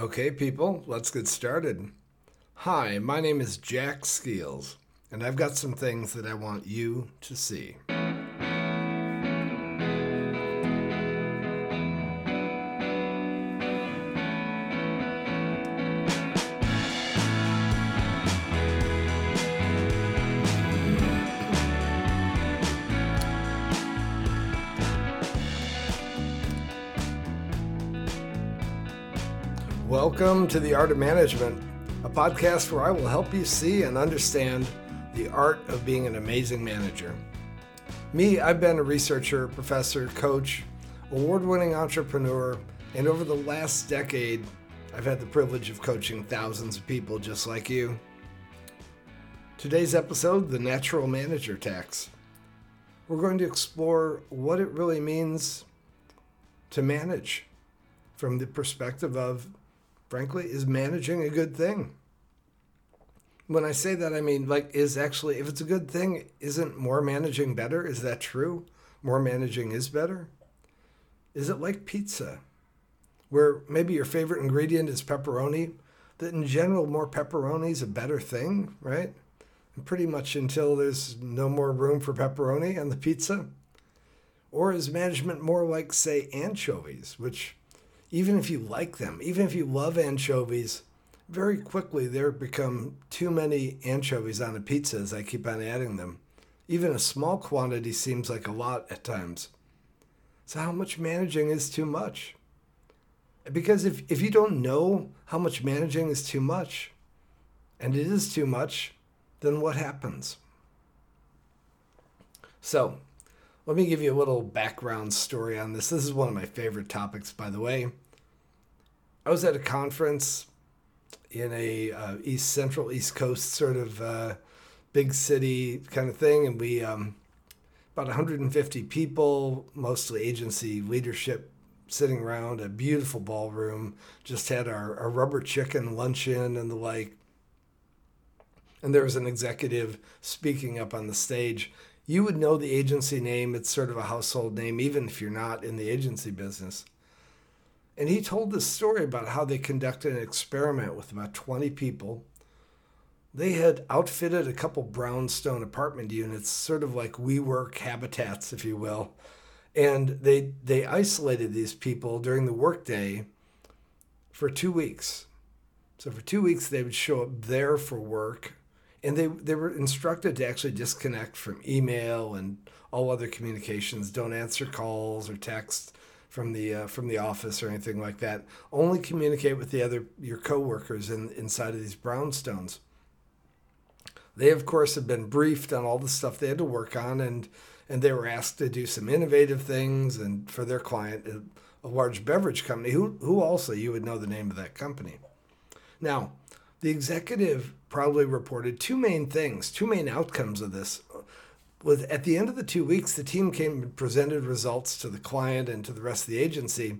Okay, people, let's get started. Hi, my name is Jack Skeels, and I've got some things that I want you to see. Welcome to The Art of Management, a podcast where I will help you see and understand the art of being an amazing manager. Me, I've been a researcher, professor, coach, award-winning entrepreneur, and over the last decade, I've had the privilege of coaching thousands of people just like you. Today's episode, The Natural Manager Tax. We're going to explore what it really means to manage from the perspective of, frankly, is managing a good thing? When I say that, I mean, if it's a good thing, isn't more managing better? Is that true? More managing is better? Is it like pizza, where maybe your favorite ingredient is pepperoni, that in general, more pepperoni is a better thing, right? And pretty much until there's no more room for pepperoni on the pizza? Or is management more like, say, anchovies, which, even if you like them, even if you love anchovies, very quickly there become too many anchovies on a pizza as I keep on adding them. Even a small quantity seems like a lot at times. So how much managing is too much? Because if you don't know how much managing is too much, and it is too much, then what happens? So let me give you a little background story on this. This is one of my favorite topics, by the way. I was at a conference in a East Coast sort of big city kind of thing, and we, about 150 people, mostly agency leadership, sitting around a beautiful ballroom, just had our rubber chicken luncheon and the like. And there was an executive speaking up on the stage. You would know the agency name. It's sort of a household name, even if you're not in the agency business. And he told this story about how they conducted an experiment with about 20 people. They had outfitted a couple brownstone apartment units, sort of like WeWork habitats, if you will. And they isolated these people during the workday for 2 weeks. So for 2 weeks, they would show up there for work. And they were instructed to actually disconnect from email and all other communications. Don't answer calls or text from the office or anything like that. Only communicate with your coworkers inside of these brownstones. They, of course, have been briefed on all the stuff they had to work on, and they were asked to do some innovative things. And for their client, a large beverage company, who also you would know the name of that company. Now, the executive probably reported two main outcomes of this. At the end of the 2 weeks, the team came and presented results to the client and to the rest of the agency.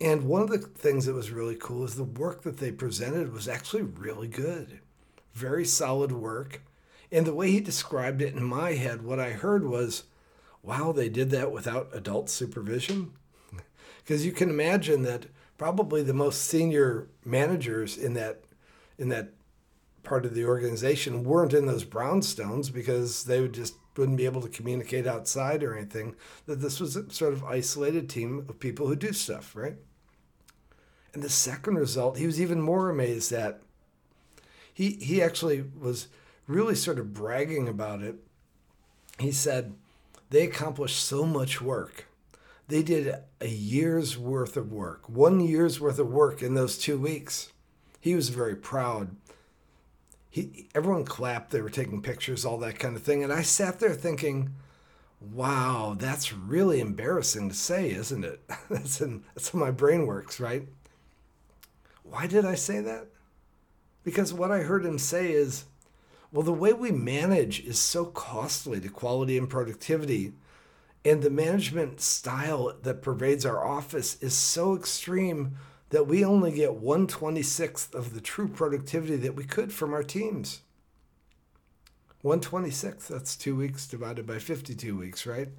And one of the things that was really cool is the work that they presented was actually really good. Very solid work. And the way he described it in my head, what I heard was, wow, they did that without adult supervision? Because you can imagine that probably the most senior managers in that part of the organization weren't in those brownstones because they wouldn't be able to communicate outside or anything, that this was a sort of isolated team of people who do stuff, right? And the second result, he was even more amazed at. He actually was really sort of bragging about it. He said, they accomplished so much work. They did a year's worth of work, 1 year's worth of work in those 2 weeks. He was very proud. Everyone clapped. They were taking pictures, all that kind of thing. And I sat there thinking, wow, that's really embarrassing to say, isn't it? That's how my brain works, right? Why did I say that? Because what I heard him say is, well, the way we manage is so costly to quality and productivity. And the management style that pervades our office is so extreme that we only get 1/26th of the true productivity that we could from our teams. 1/26th, that's 2 weeks divided by 52 weeks, right?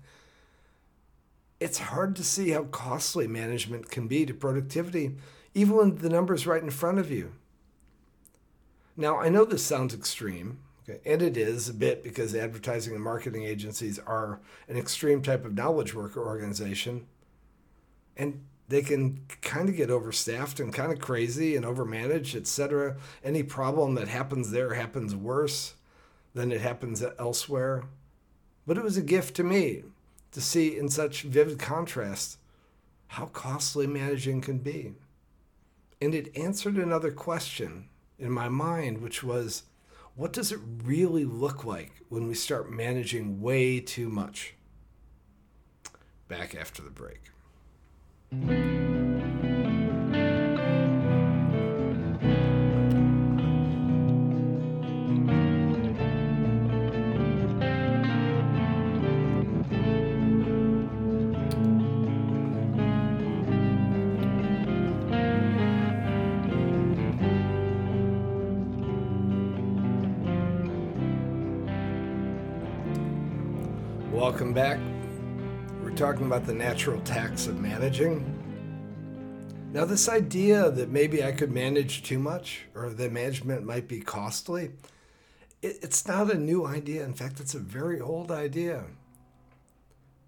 It's hard to see how costly management can be to productivity, even when the number's right in front of you. Now, I know this sounds extreme, okay, and it is a bit because advertising and marketing agencies are an extreme type of knowledge worker organization, and they can kind of get overstaffed and kind of crazy and overmanaged, etc. Any problem that happens there happens worse than it happens elsewhere. But it was a gift to me to see in such vivid contrast how costly managing can be. And it answered another question in my mind, which was, what does it really look like when we start managing way too much? Back after the break. Welcome back. We're talking about the natural tax of managing. Now, this idea that maybe I could manage too much or that management might be costly, it's not a new idea. In fact, it's a very old idea.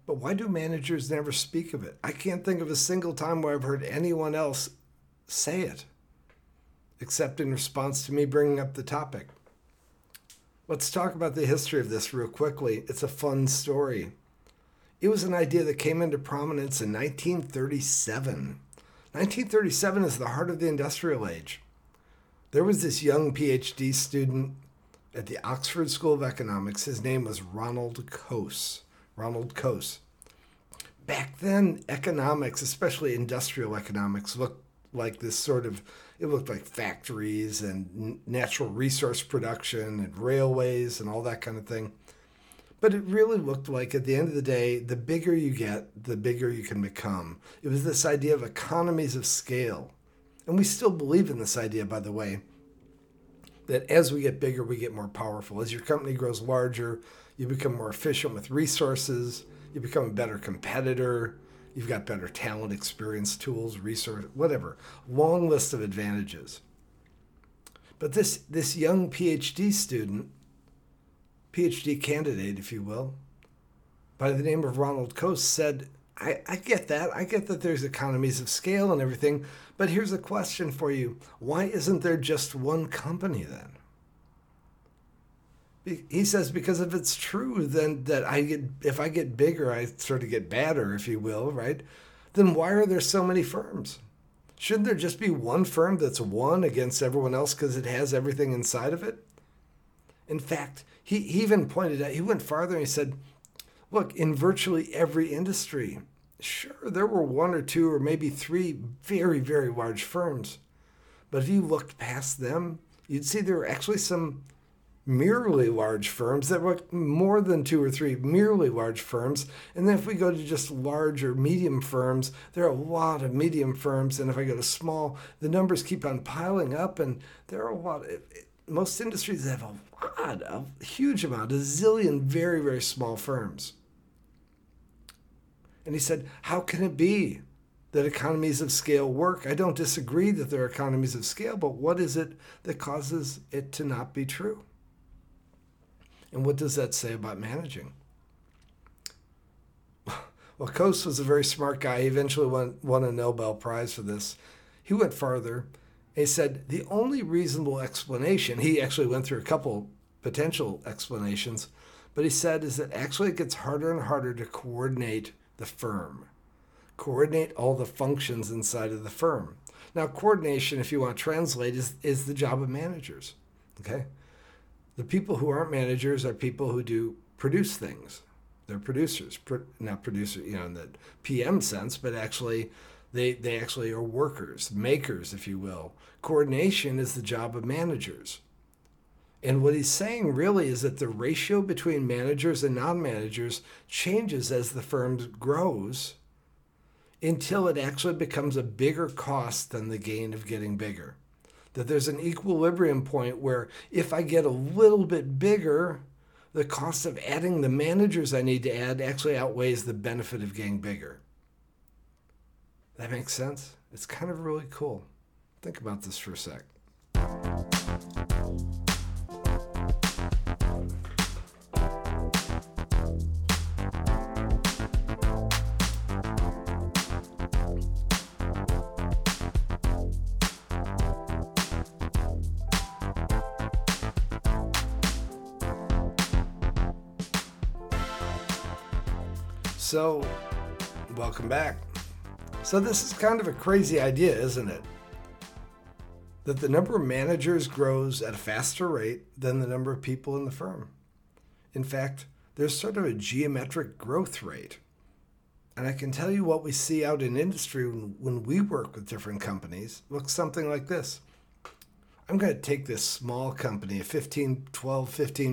But why do managers never speak of it? I can't think of a single time where I've heard anyone else say it, except in response to me bringing up the topic. Let's talk about the history of this real quickly. It's a fun story. It was an idea that came into prominence in 1937. 1937 is the heart of the industrial age. There was this young PhD student at the Oxford School of Economics. His name was Ronald Coase. Back then, economics, especially industrial economics, looked like this sort of, it looked like factories and natural resource production and railways and all that kind of thing. But it really looked like, at the end of the day, the bigger you get, the bigger you can become. It was this idea of economies of scale. And we still believe in this idea, by the way, that as we get bigger, we get more powerful. As your company grows larger, you become more efficient with resources, you become a better competitor, you've got better talent, experience, tools, resource, whatever. Long list of advantages. But this young PhD student, PhD candidate, if you will, by the name of Ronald Coase said, I get that. I get that there's economies of scale and everything, but here's a question for you. Why isn't there just one company then? He says, because if it's true, then if I get bigger, I sort of get badder, if you will, right? Then why are there so many firms? Shouldn't there just be one firm that's one against everyone else because it has everything inside of it? In fact, he even pointed out, he went farther and he said, look, in virtually every industry, sure, there were one or two or maybe three very, very large firms. But if you looked past them, you'd see there were actually some merely large firms that were more than two or three merely large firms. And then if we go to just large or medium firms, there are a lot of medium firms. And if I go to small, the numbers keep on piling up. And there are a lot, most industries have a huge amount, a zillion very, very small firms. And he said, how can it be that economies of scale work? I don't disagree that there are economies of scale, but what is it that causes it to not be true? And what does that say about managing? Well, Coase was a very smart guy. He eventually won a Nobel Prize for this. He went farther. He said the only reasonable explanation, he actually went through a couple potential explanations, but he said is that actually it gets harder and harder to coordinate the firm, coordinate all the functions inside of the firm. Now, coordination, if you want to translate, is the job of managers, okay? The people who aren't managers are people who produce things. They're producers, not producer, in the PM sense, but actually they actually are workers, makers, if you will. Coordination is the job of managers. And what he's saying really is that the ratio between managers and non-managers changes as the firm grows until it actually becomes a bigger cost than the gain of getting bigger. That there's an equilibrium point where if I get a little bit bigger, the cost of adding the managers I need to add actually outweighs the benefit of getting bigger. That makes sense? It's kind of really cool. Think about this for a sec. So, welcome back. So this is kind of a crazy idea, isn't it? That the number of managers grows at a faster rate than the number of people in the firm. In fact, there's sort of a geometric growth rate. And I can tell you what we see out in industry when we work with different companies looks something like this. I'm going to take this small company, a 15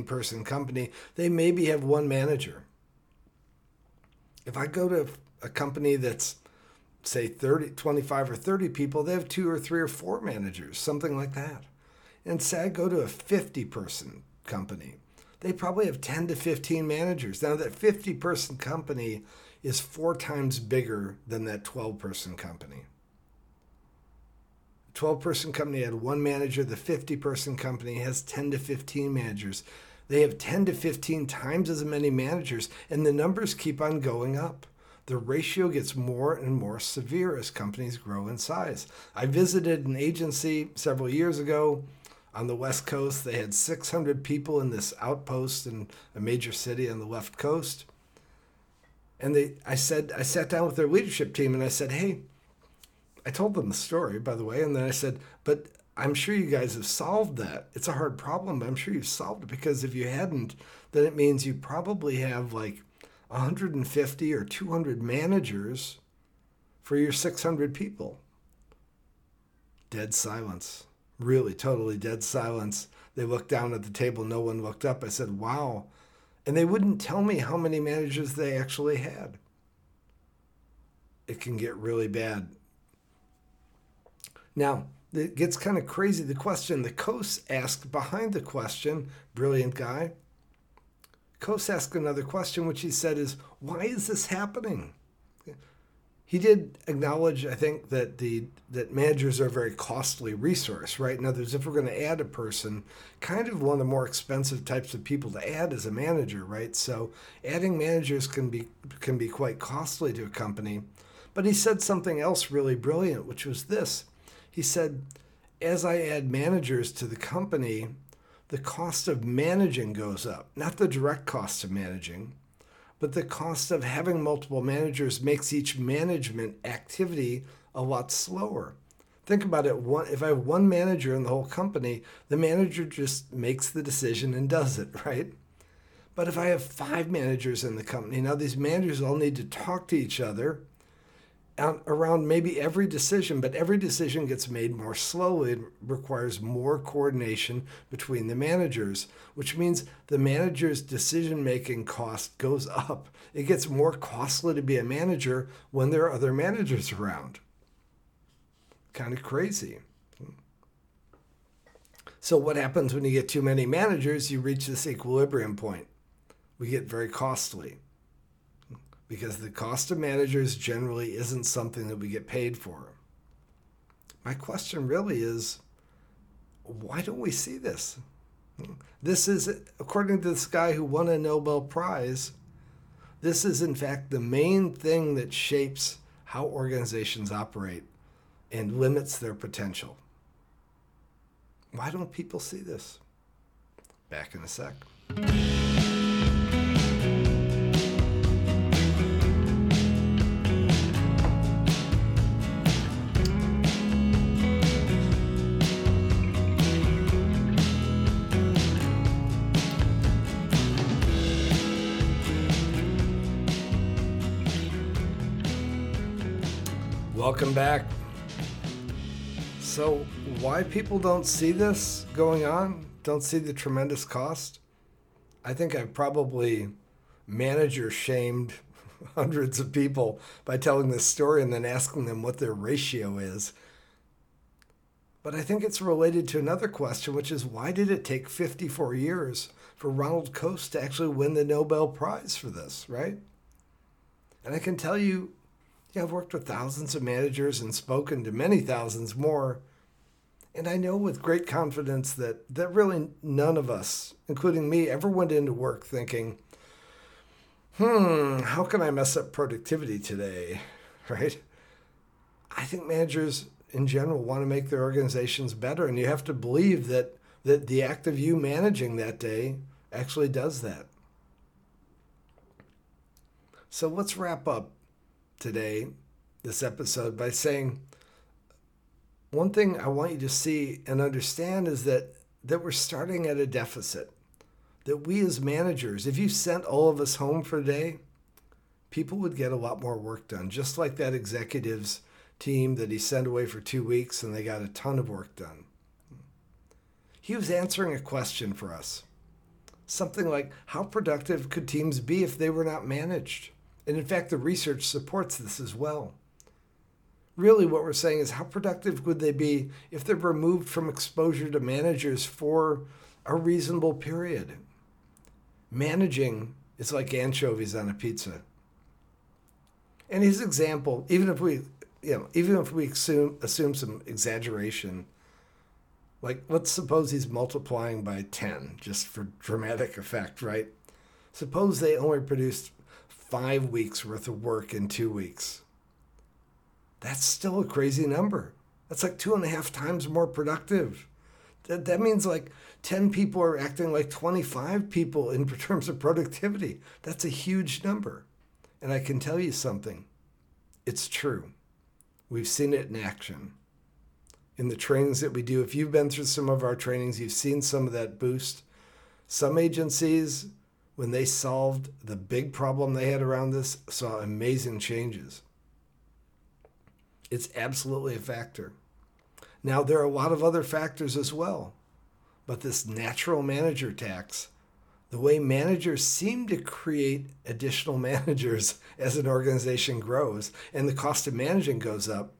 person company. They maybe have one manager. If I go to a company that's, say, 25 or 30 people, they have 2 or 3 or 4 managers, something like that. And say I go to a 50-person company. They probably have 10 to 15 managers. Now, that 50-person company is 4 times bigger than that 12-person company. The 12-person company had 1 manager. The 50-person company has 10 to 15 managers. They have 10 to 15 times as many managers, and the numbers keep on going up. The ratio gets more and more severe as companies grow in size. I visited an agency several years ago on the West Coast. They had 600 people in this outpost in a major city on the left coast. And I sat down with their leadership team and I said, hey, I told them the story, by the way, and then I said, but I'm sure you guys have solved that. It's a hard problem, but I'm sure you've solved it, because if you hadn't, then it means you probably have like 150 or 200 managers for your 600 people. Dead silence. Really, totally dead silence. They looked down at the table. No one looked up. I said, wow. And they wouldn't tell me how many managers they actually had. It can get really bad. Now, it gets kind of crazy. The question that Coase asked behind the question, brilliant guy, Coase asked another question, which he said is, why is this happening? He did acknowledge, I think, that that managers are a very costly resource, right? In other words, if we're going to add a person, kind of one of the more expensive types of people to add is a manager, right? So adding managers can be quite costly to a company. But he said something else really brilliant, which was this. He said, as I add managers to the company, the cost of managing goes up. Not the direct cost of managing, but the cost of having multiple managers makes each management activity a lot slower. Think about it. If I have one manager in the whole company, the manager just makes the decision and does it, right? But if I have 5 managers in the company, now these managers all need to talk to each other around maybe every decision, but every decision gets made more slowly. It requires more coordination between the managers, which means the manager's decision-making cost goes up. It gets more costly to be a manager when there are other managers around. Kind of crazy. So what happens when you get too many managers? You reach this equilibrium point. We get very costly, because the cost of managers generally isn't something that we get paid for. My question really is, why don't we see this? This is, according to this guy who won a Nobel Prize, this is in fact the main thing that shapes how organizations operate and limits their potential. Why don't people see this? Back in a sec. Welcome back. So why people don't see this going on, don't see the tremendous cost? I think I've probably manager shamed hundreds of people by telling this story and then asking them what their ratio is. But I think it's related to another question, which is, why did it take 54 years for Ronald Coase to actually win the Nobel Prize for this, right? And I can tell you, I've worked with thousands of managers and spoken to many thousands more. And I know with great confidence that really none of us, including me, ever went into work thinking, how can I mess up productivity today, right? I think managers in general want to make their organizations better, and you have to believe that the act of you managing that day actually does that. So let's wrap up today, this episode, by saying one thing I want you to see and understand is that we're starting at a deficit. That we as managers, if you sent all of us home for a day, people would get a lot more work done, just like that executive's team that he sent away for 2 weeks and they got a ton of work done. He was answering a question for us. Something like, how productive could teams be if they were not managed? And in fact, the research supports this as well. Really, what we're saying is, how productive would they be if they're removed from exposure to managers for a reasonable period? Managing is like anchovies on a pizza. And his example, even if we assume some exaggeration, like let's suppose he's multiplying by 10 just for dramatic effect, right? Suppose they only produced 5 weeks worth of work in 2 weeks. That's still a crazy number. That's like 2.5 times more productive. That means like 10 people are acting like 25 people in terms of productivity. That's a huge number. And I can tell you something. It's true. We've seen it in action. In the trainings that we do, if you've been through some of our trainings, you've seen some of that boost. Some agencies, when they solved the big problem they had around this, saw amazing changes. It's absolutely a factor. Now, there are a lot of other factors as well, but this natural manager tax, the way managers seem to create additional managers as an organization grows and the cost of managing goes up,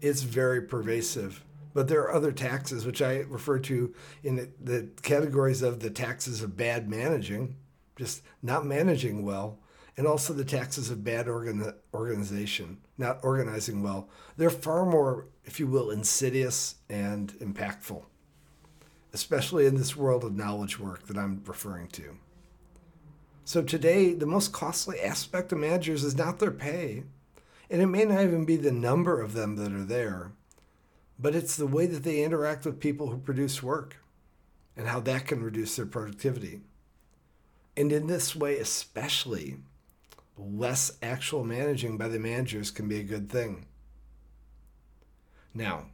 it's very pervasive. But there are other taxes, which I refer to in the categories of the taxes of bad managing, just not managing well, and also the taxes of bad organization, not organizing well. They're far more, if you will, insidious and impactful, especially in this world of knowledge work that I'm referring to. So today, the most costly aspect of managers is not their pay, and it may not even be the number of them that are there, but it's the way that they interact with people who produce work and how that can reduce their productivity. And in this way, especially, less actual managing by the managers can be a good thing. Now,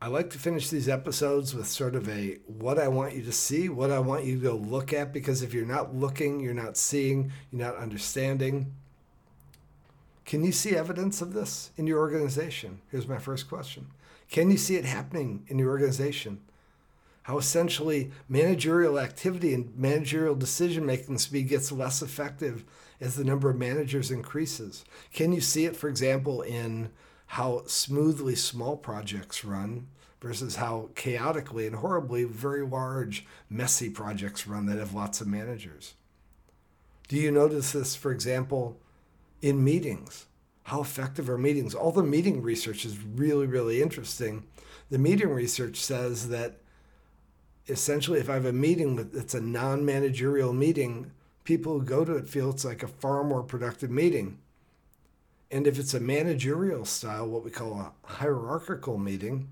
I like to finish these episodes with sort of a what I want you to see, what I want you to go look at, because if you're not looking, you're not seeing, you're not understanding. Can you see evidence of this in your organization? Here's my first question. Can you see it happening in your organization? How essentially managerial activity and managerial decision-making speed gets less effective as the number of managers increases. Can you see it, for example, in how smoothly small projects run versus how chaotically and horribly very large, messy projects run that have lots of managers? Do you notice this, for example, in meetings? How effective are meetings? All the meeting research is really, really interesting. The meeting research says that essentially, if I have a meeting that's a non-managerial meeting, people who go to it feel it's like a far more productive meeting. And if it's a managerial style, what we call a hierarchical meeting,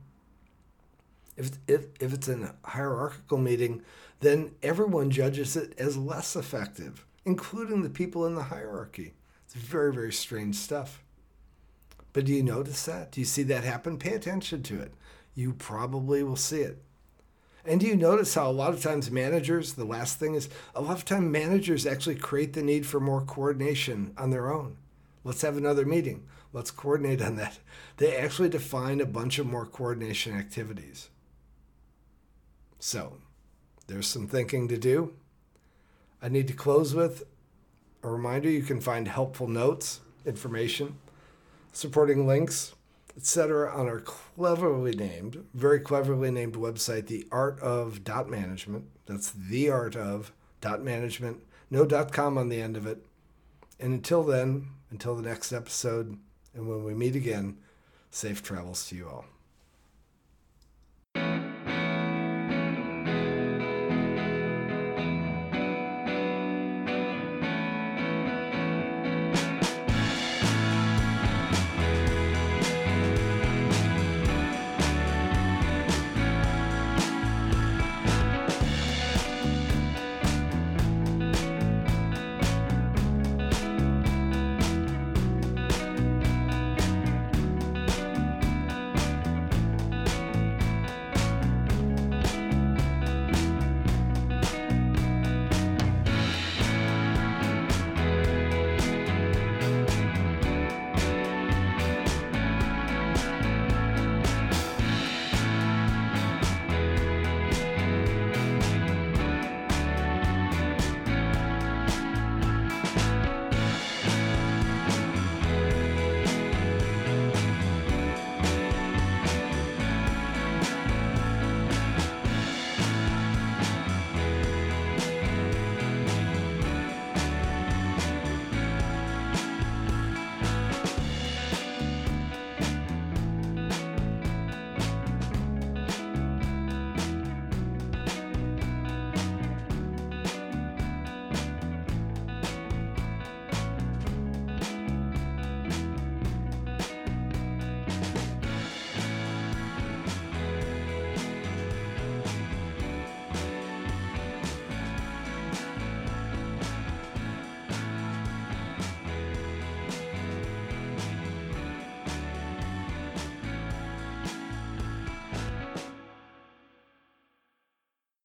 if it's a hierarchical meeting, then everyone judges it as less effective, including the people in the hierarchy. It's very, very strange stuff. But do you notice that? Do you see that happen? Pay attention to it. You probably will see it. And do you notice how a lot of times managers, the last thing is, a lot of time managers actually create the need for more coordination on their own. Let's have another meeting. Let's coordinate on that. They actually define a bunch of more coordination activities. So there's some thinking to do. I need to close with a reminder you can find helpful notes, information, supporting links, etc. on our very cleverly named website, theartof.management. That's theartof.management. No .com on the end of it. And until then, until the next episode, and when we meet again, safe travels to you all.